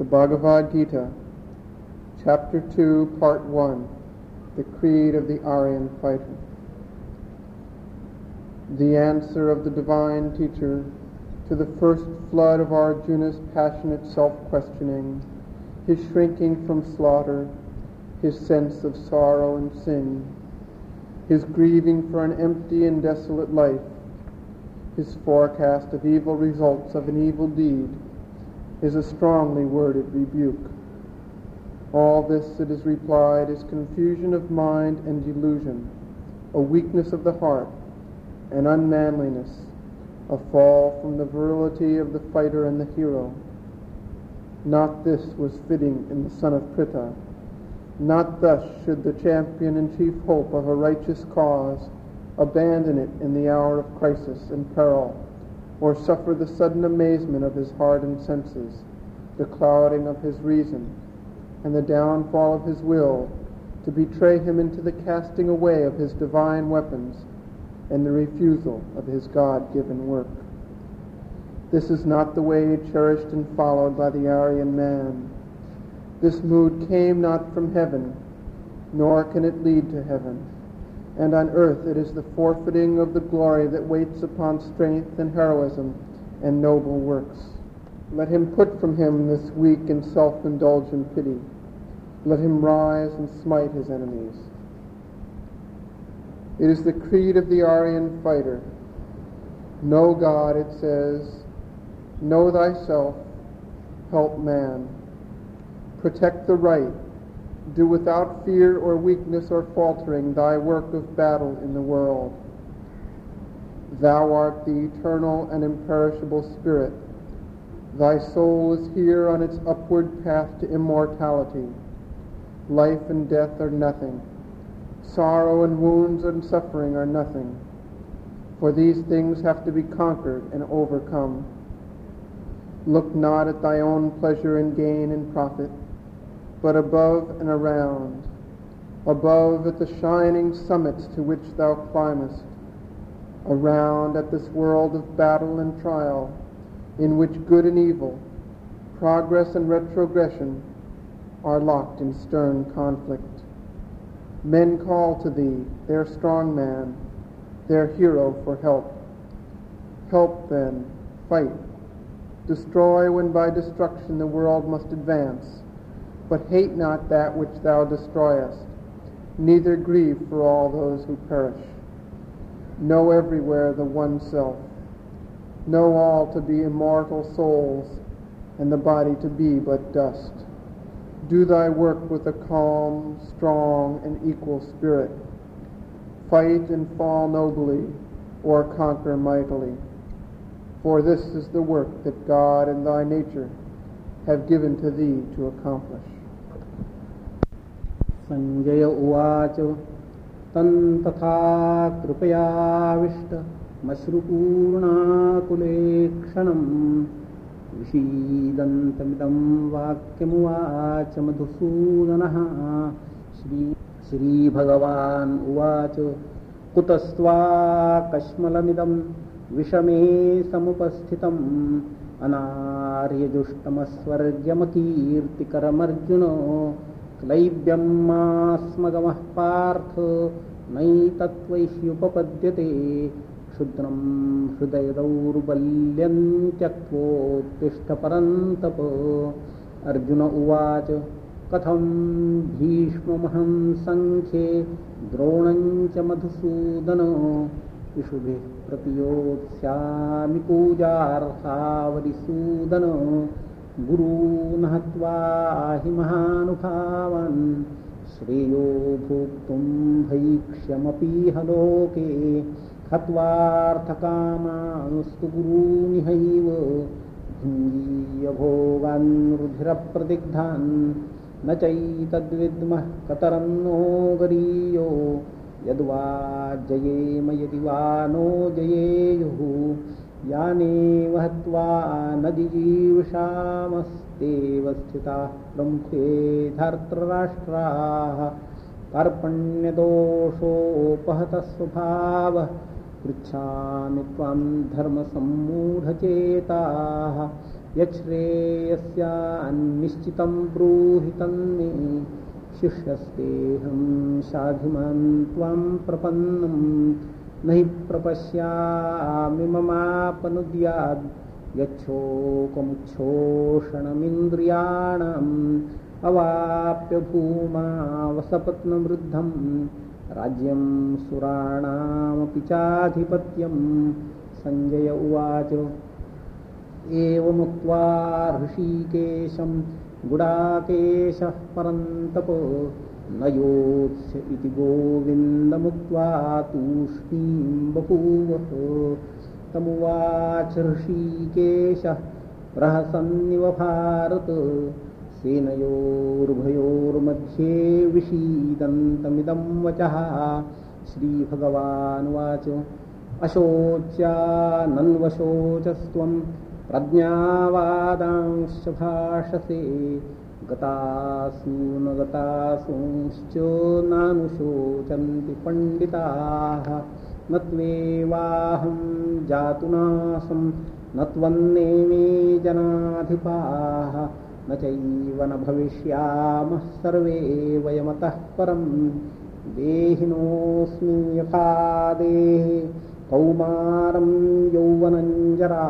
The Bhagavad Gita, Chapter 2, Part 1, The Creed of the Aryan Fighter. The answer of the Divine Teacher to the first flood of Arjuna's passionate self-questioning, his shrinking from slaughter, his sense of sorrow and sin, his grieving for an empty and desolate life, his forecast of evil results of an evil deed, is a strongly worded rebuke. All this, it is replied, is confusion of mind and delusion, a weakness of the heart, an unmanliness, a fall from the virility of the fighter and the hero. Not this was fitting in the son of Pritha. Not thus should the champion and chief hope of a righteous cause abandon it in the hour of crisis and peril, or suffer the sudden amazement of his heart and senses, the clouding of his reason, and the downfall of his will, to betray him into the casting away of his divine weapons and the refusal of his God-given work. This is not the way cherished and followed by the Aryan man. This mood came not from heaven, nor can it lead to heaven, and on earth it is the forfeiting of the glory that waits upon strength and heroism and noble works. Let him put from him this weak and self-indulgent pity. Let him rise and smite his enemies. It is the creed of the Aryan fighter. Know God, it says. Know thyself. Help man. Protect the right. Do without fear or weakness or faltering thy work of battle in the world. Thou art the eternal and imperishable Spirit. Thy soul is here on its upward path to immortality. Life and death are nothing. Sorrow and wounds and suffering are nothing, for these things have to be conquered and overcome. Look not at thy own pleasure and gain and profit, but above and around, above at the shining summits to which thou climbest, around at this world of battle and trial, in which good and evil, progress and retrogression, are locked in stern conflict. Men call to thee, their strong man, their hero for help. Help then, fight. Destroy when by destruction the world must advance, but hate not that which thou destroyest, neither grieve for all those who perish. Know everywhere the one self. Know all to be immortal souls, and the body to be but dust. Do thy work with a calm, strong, and equal spirit. Fight and fall nobly, or conquer mightily. For this is the work that God and thy nature have given to thee to accomplish. Sanjaya uvaca tan tatha krupaya vishta masrupurna kulekshanam Vishidantamidam Vakyamuvacha Madhusudanaha Shri Bhagavan Uvacha Kutasva Kashmalamidam Vishame Samupasthitam Anaryajushtamasvarjyamakirtikaram Arjuna Klaibhyam Asmagamah Partha Naitatvaihyupapadyate Shudram Hridayadaurubalyan Tyakto Tishta Parantapa Arjuna Uvacha Katham Bhishmamaham Sankhe Dronancha Madhusudana Ishubhe Pratiyotsyami Pujarhavadisudana Guru Nahatvahi Mahanukhavan Shreyo Bhuktum Bhaikshyamapi Haloke Hatvarthakamanustu guru nihaiva bhingiya bhogan rudhira pradigdhan nachaitadvidmah kataram no gariyo yadva jayema yadiva no jayeyo yane vahatva nadijivishamaste vasthita pramkhe dhartrashtraha karpanyadosho pahatasvabhava Pritchami tvam dharma sammudha chetaha Yachreyasya annischitam bruhitam me Shishyasteham sadhiman tvam prapannam Nahi prapasyami mama panudyad Yachokam choshanam indriyanam Avapya bhuma vasapatnam vruddham Rajyam suranam apichadhipatyam Sanjaya uvacha Evamuktva Hrishikesham Gudakesha Parantapa Nayotsya iti Govindamuktva Tushtim Bahuvaha Tamuvacha Hrishikesha Prahasanniva Bharata Senayorbhayormadhye Vishidantamidam vachaha Shri Bhagavan vacha Ashocha nanvashocastvam Prajñāvādaṁśa bhāṣase gatāsū na gatāsūśca nānuṣocanti panditaḥ natvevāham jātunāsam natvanneme janādhipāḥ na caiva na bhaviśyāmah sarve vayamatah param dehinosmi yatha dehe kaumaram yauvananjara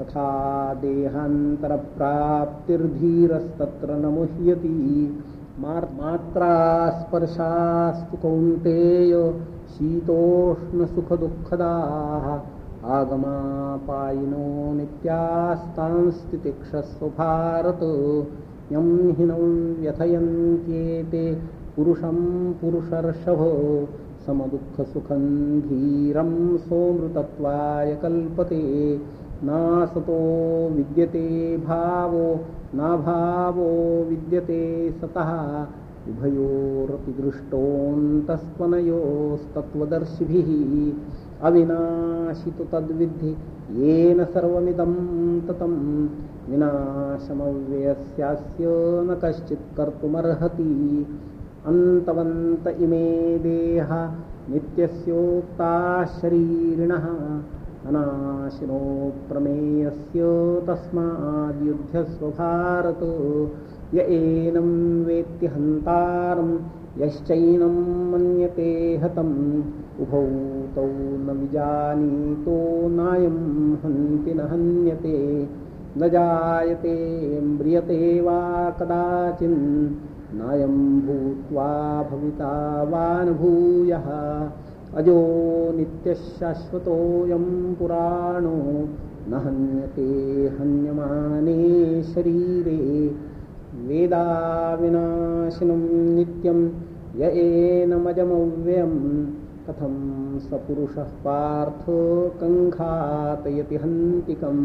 Tatha dehantara praptir dhirastatra namuhyati matra sparshastu kaunteya shitoshna sukha dukhadaha agama payino nityasthanstitikshasva bharata yam hinam vyathayantyete purusham purusharshava samadukha sukham dhiram somrutatvaya kalpate Na sato vidyate bhavo, na bhavo vidyate sataha Ubhayorapi drushtontastvanayo stattvadarshibhihi Avinashito tadvidhi yena sarvamidam tatam Vinashamavyasya na kaschit kartumarhati Antavanta ime deha nityasyokta sharirinaha Anashino prameyasya tasmad yudhyasva bharata Ya enam vetti hantaram yaschainam manyate hatam Ubhau tau na vijanito nayam hanti na hanyate Na jayate mbriyate va kadachin Nayam bhutva bhavita van bhuyaha Ajo nityashashvato yam purano nahanyate hanyamane sharire Veda vinashinam nityam yaena majamavyam Katham sapurushah partho kankhatayati hantikam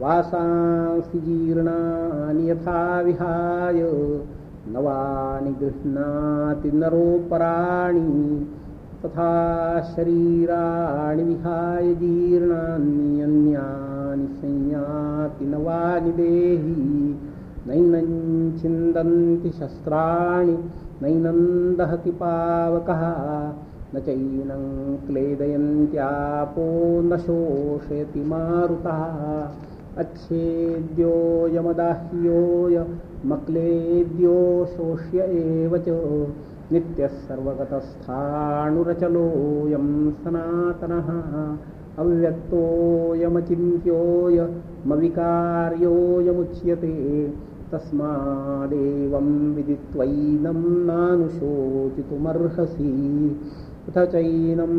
Vasansi jirnani yatha vihaya Navani grihnati naroparani Tatha sharirani vihaya jirnani anyani sanyati navani dehi Nainan chindanti shastrani nainan dahati pavakaha Na chainan kledayantyaapo na shosheti marutaha Achedyo yamadahyoya makledyo shoshya evacho Nitya sarvagatasthānuracalo yam sanātanaha avyakto yamachintyo yamavikāryo yamuchyate tasmādevam viditvainam nānuśocitumarhasi tatha cainam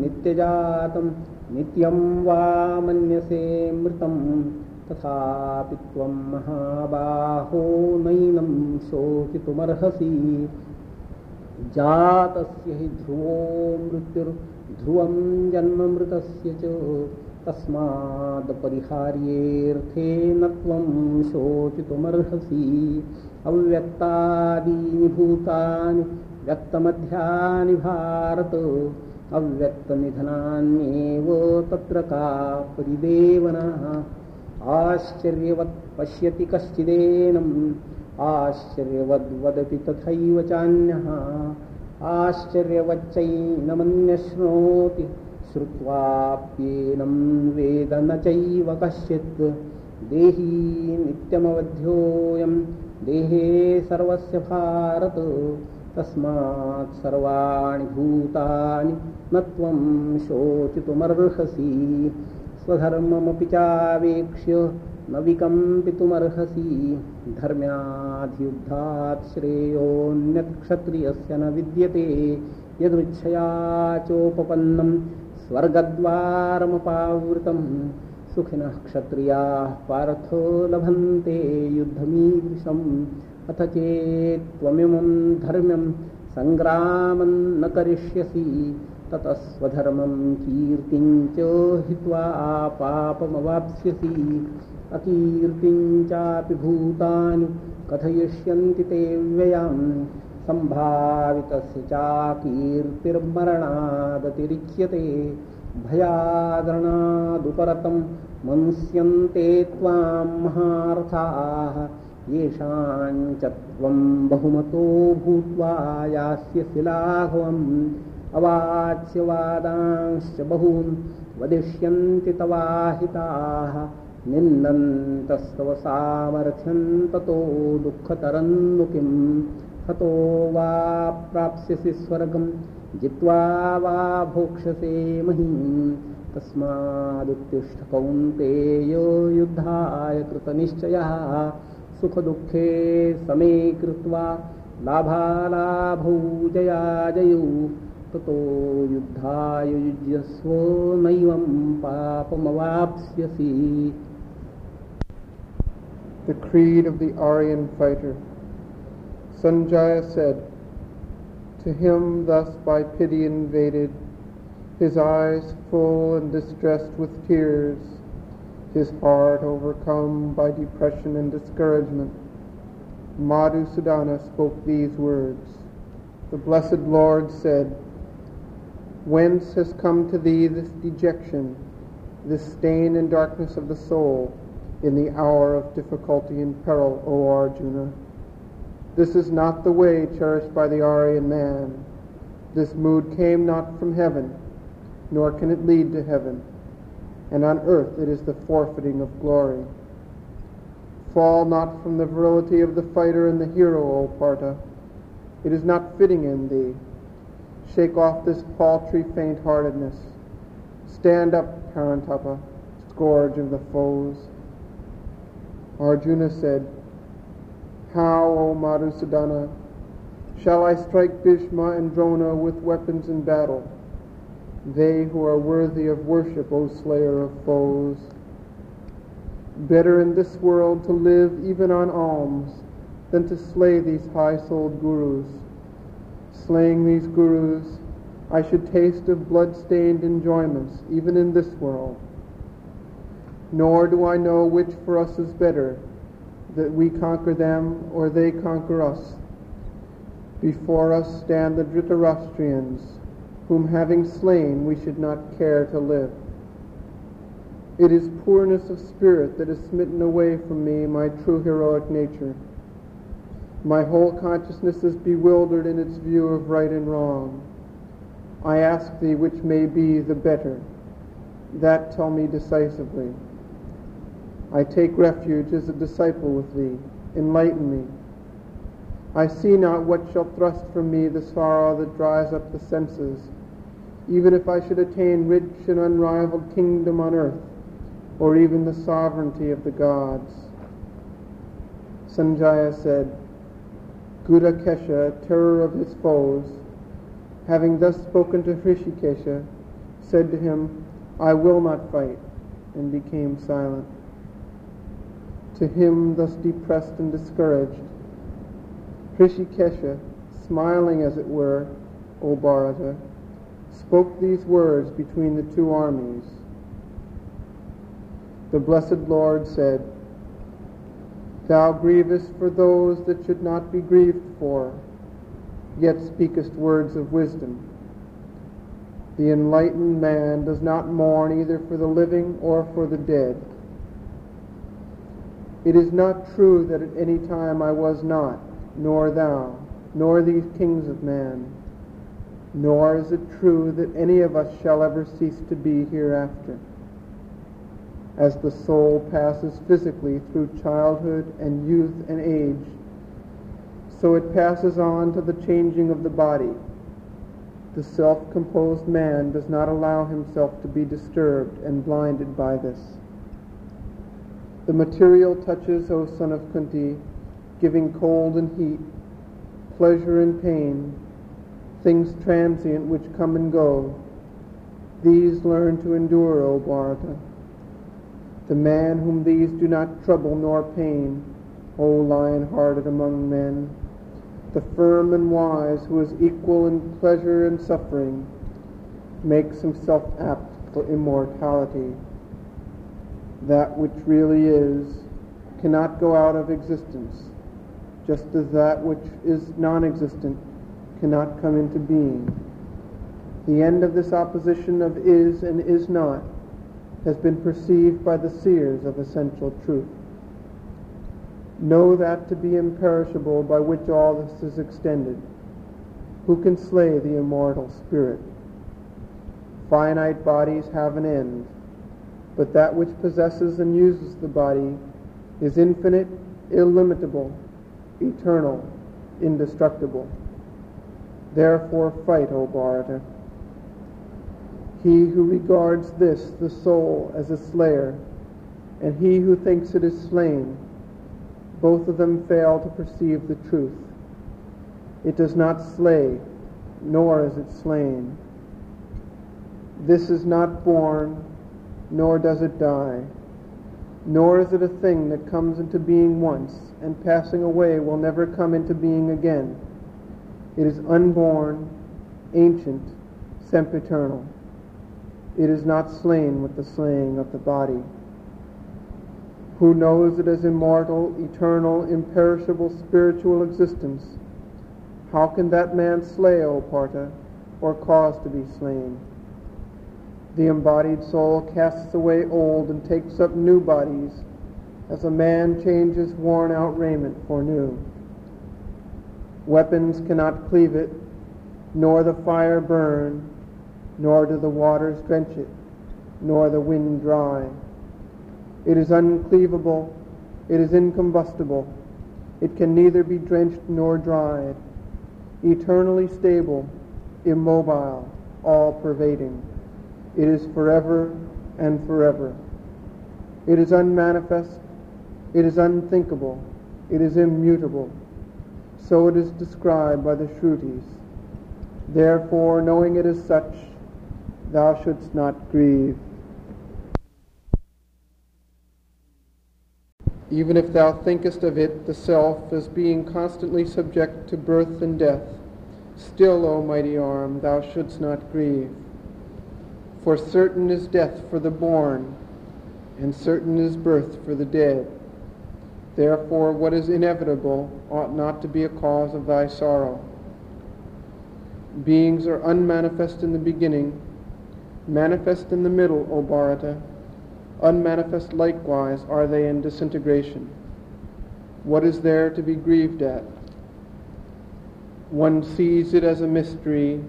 nityajātam nityam vā manyase mṛtam tatha pitvam mahābāho nainam shocitumarhasi Jatasya hi dhruvo mrityur dhruvam janma mritasya cho tasmad pariharyerthe natvam shocitumarhasi Avyaktadini bhutani vyaktamadhyani bharata Avyaktanidhananyeva tatraka paridevana Āścaryavat pasyati kaschidēnam Āścaryavat vadapi tathaiva chānyaha Āścaryavat caina manyashnoti Śrutvāpyenam veda na caiva kaśyat Dehi nityamavadhyoyam dehe sarvasya bharata tasmat sarvani bhutani natvam shochitumarhasi swadharmam apichaveksya navikampitumarhasi dharmyadhyubdhat shreyonyat kshatriyasya na vidyate yadvichaya chopapannam swargadvaramapavritam Sukhinah kshatriyah partho labhante yuddhamidrisham athache tvamimam dharmyam sangraman nakarishyasi tataswadharmam kirtincho hitva apapam avapsyasi akirtincha pibhutani kathayishyanti tevyayam sambhavitasya cha kirtirmaranadatirichyate भयाद्रणादुपरतं मनुष्यन्ते त्वां महारथाः येषां च त्वं बहुमतो भूत्वा यास्यसि लाघवम् अवाच्यवादांश्च बहून् वदिष्यन्ति तवाहिताः निन्दन्तस्तव सामर्थ्यं ततो दुःखतरं नु किं हतो वा प्राप्स्यसि स्वर्गम् जित्वा वा भोक्षसे महीं तस्मादुत्तिष्ठ कौन्तेय युद्धाय कृतनिश्चयः सुख दुःखे समे कृत्वा लाभालाभौ जयाजयौ ततो युद्धाय युज्यस्व नैवं पापमवाप्स्यसि. The creed of the Aryan fighter. Sanjaya said, to him thus by pity invaded, his eyes full and distressed with tears, his heart overcome by depression and discouragement, Madhusudana spoke these words. The blessed Lord said, whence has come to thee this dejection, this stain and darkness of the soul, in the hour of difficulty and peril, O Arjuna? This is not the way cherished by the Aryan man. This mood came not from heaven, nor can it lead to heaven, and on earth it is the forfeiting of glory. Fall not from the virility of the fighter and the hero, O Partha. It is not fitting in thee. Shake off this paltry faint-heartedness. Stand up, Parantapa, scourge of the foes. Arjuna said, how, O Madhusudana, shall I strike Bhishma and Drona with weapons in battle? They who are worthy of worship, O slayer of foes. Better in this world to live even on alms than to slay these high-souled gurus. Slaying these gurus, I should taste of blood-stained enjoyments even in this world. Nor do I know which for us is better, that we conquer them or they conquer us. Before us stand the Dhritarashtrians, whom having slain we should not care to live. It is poorness of spirit that has smitten away from me my true heroic nature. My whole consciousness is bewildered in its view of right and wrong. I ask thee which may be the better. That tell me decisively. I take refuge as a disciple with thee. Enlighten me. I see not what shall thrust from me the sorrow that dries up the senses. Even if I should attain rich and unrivaled kingdom on earth, or even the sovereignty of the gods. Sanjaya said, Gudakesha, terror of his foes, having thus spoken to Hrishikesha, said to him, I will not fight, and became silent. To him thus depressed and discouraged, Hrishikesha, smiling as it were, O Bharata, spoke these words between the two armies. The blessed Lord said, thou grievest for those that should not be grieved for, yet speakest words of wisdom. The enlightened man does not mourn either for the living or for the dead. It is not true that at any time I was not, nor thou, nor these kings of man, nor is it true that any of us shall ever cease to be hereafter. as the soul passes physically through childhood and youth and age, so it passes on to the changing of the body. The self-composed man does not allow himself to be disturbed and blinded by this. The material touches, O son of Kunti, giving cold and heat, pleasure and pain, things transient which come and go. These learn to endure, O Bharata. The man whom these do not trouble nor pain, O lion-hearted among men, the firm and wise who is equal in pleasure and suffering, makes himself apt for immortality. That which really is cannot go out of existence, just as that which is non-existent cannot come into being. The end of this opposition of is and is not has been perceived by the seers of essential truth. Know that to be imperishable by which all this is extended. Who can slay the immortal spirit? Finite bodies have an end, but that which possesses and uses the body is infinite, illimitable, eternal, indestructible. Therefore fight, O Bharata. He who regards this, the soul, as a slayer, and he who thinks it is slain, both of them fail to perceive the truth. It does not slay, nor is it slain. This is not born, nor does it die, nor is it a thing that comes into being once, and passing away will never come into being again. It is unborn, ancient, sempiternal. It is not slain with the slaying of the body. Who knows it as immortal, eternal, imperishable spiritual existence? How can that man slay, O Partha, or cause to be slain? The embodied soul casts away old and takes up new bodies, as a man changes worn-out raiment for new. Weapons cannot cleave it, nor the fire burn, nor do the waters drench it, nor the wind dry. It is uncleavable, it is incombustible, it can neither be drenched nor dried, eternally stable, immobile, all-pervading. It is forever and forever. It is unmanifest, it is unthinkable, it is immutable. So it is described by the Shrutis. Therefore, knowing it as such, thou shouldst not grieve. Even if thou thinkest of it, the self, as being constantly subject to birth and death, still, O mighty arm, thou shouldst not grieve. For certain is death for the born, and certain is birth for the dead. Therefore, what is inevitable ought not to be a cause of thy sorrow. Beings are unmanifest in the beginning, manifest in the middle, O Bharata, unmanifest likewise are they in disintegration. What is there to be grieved at? One sees it as a mystery,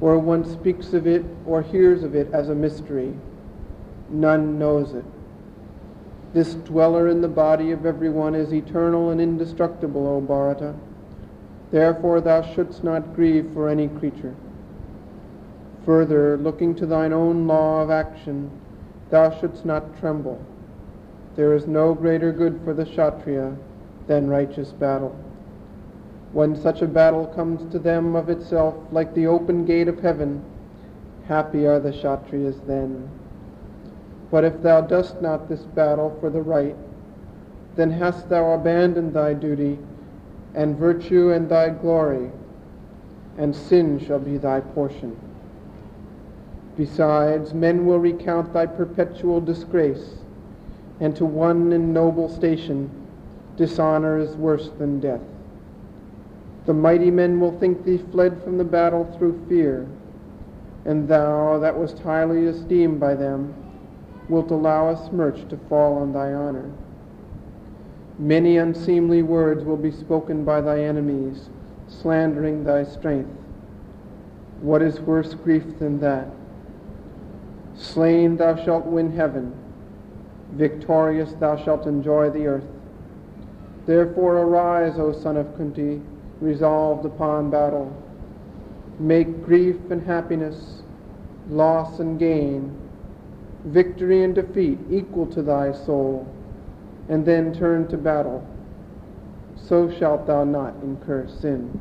or one speaks of it or hears of it as a mystery. None knows it. This dweller in the body of everyone is eternal and indestructible, O Bharata. Therefore thou shouldst not grieve for any creature. Further, looking to thine own law of action, thou shouldst not tremble. There is no greater good for the Kshatriya than righteous battle. When such a battle comes to them of itself like the open gate of heaven, happy are the Kshatriyas then. But if thou dost not this battle for the right, then hast thou abandoned thy duty, and virtue and thy glory, and sin shall be thy portion. Besides, men will recount thy perpetual disgrace, and to one in noble station, dishonor is worse than death. The mighty men will think thee fled from the battle through fear, and thou, that wast highly esteemed by them, wilt allow a smirch to fall on thy honor. Many unseemly words will be spoken by thy enemies, slandering thy strength. What is worse grief than that? Slain thou shalt win heaven, Victorious thou shalt enjoy the earth. Therefore arise, O son of Kunti, resolved upon battle. Make grief and happiness, loss and gain, victory and defeat equal to thy soul, and then turn to battle. So shalt thou not incur sin.